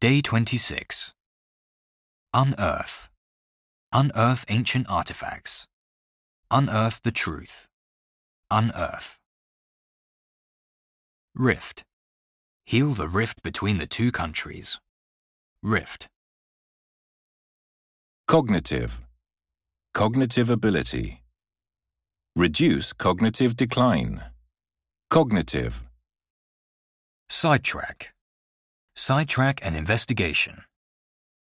Day 26. Unearth. Unearth ancient artifacts. Unearth the truth. Unearth. Rift. Heal the rift between the two countries. Rift. Cognitive. Cognitive ability. Reduce cognitive decline. Cognitive. Sidetrack. Sidetrack an investigation.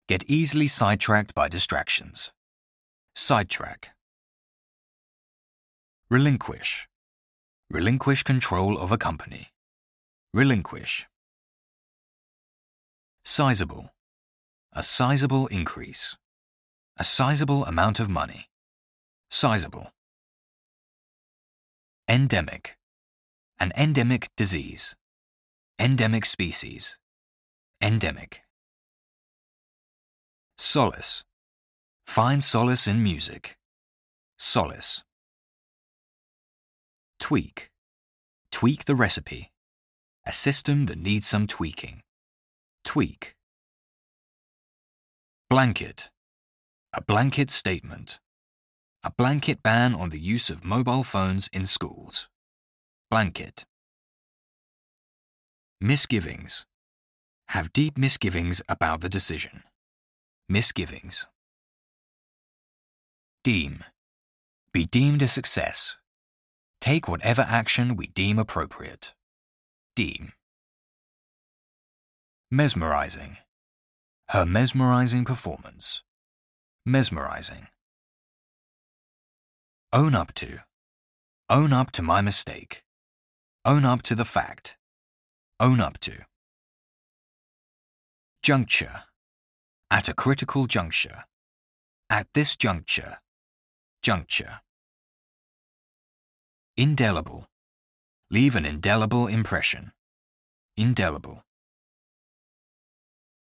Get easily sidetracked by distractions. Sidetrack. Relinquish. Relinquish control of a company. Relinquish. Sizable. A sizable increase. A sizable amount of money. Sizable. Endemic. An endemic disease. Endemic species. Endemic. Solace. Find solace in music. Solace. Tweak. Tweak the recipe. A system that needs some tweaking. Tweak. Blanket. A blanket statement. A blanket ban on the use of mobile phones in schools. Blanket. Misgivings. Have deep misgivings about the decision. Misgivings. Deem. Be deemed a success. Take whatever action we deem appropriate. Deem. Mesmerizing. Her mesmerizing performance. Mesmerizing. Own up to. Own up to my mistake. Own up to the fact. Own up to. Juncture. At a critical juncture. At this juncture. Juncture. Indelible. Leave an indelible impression. Indelible.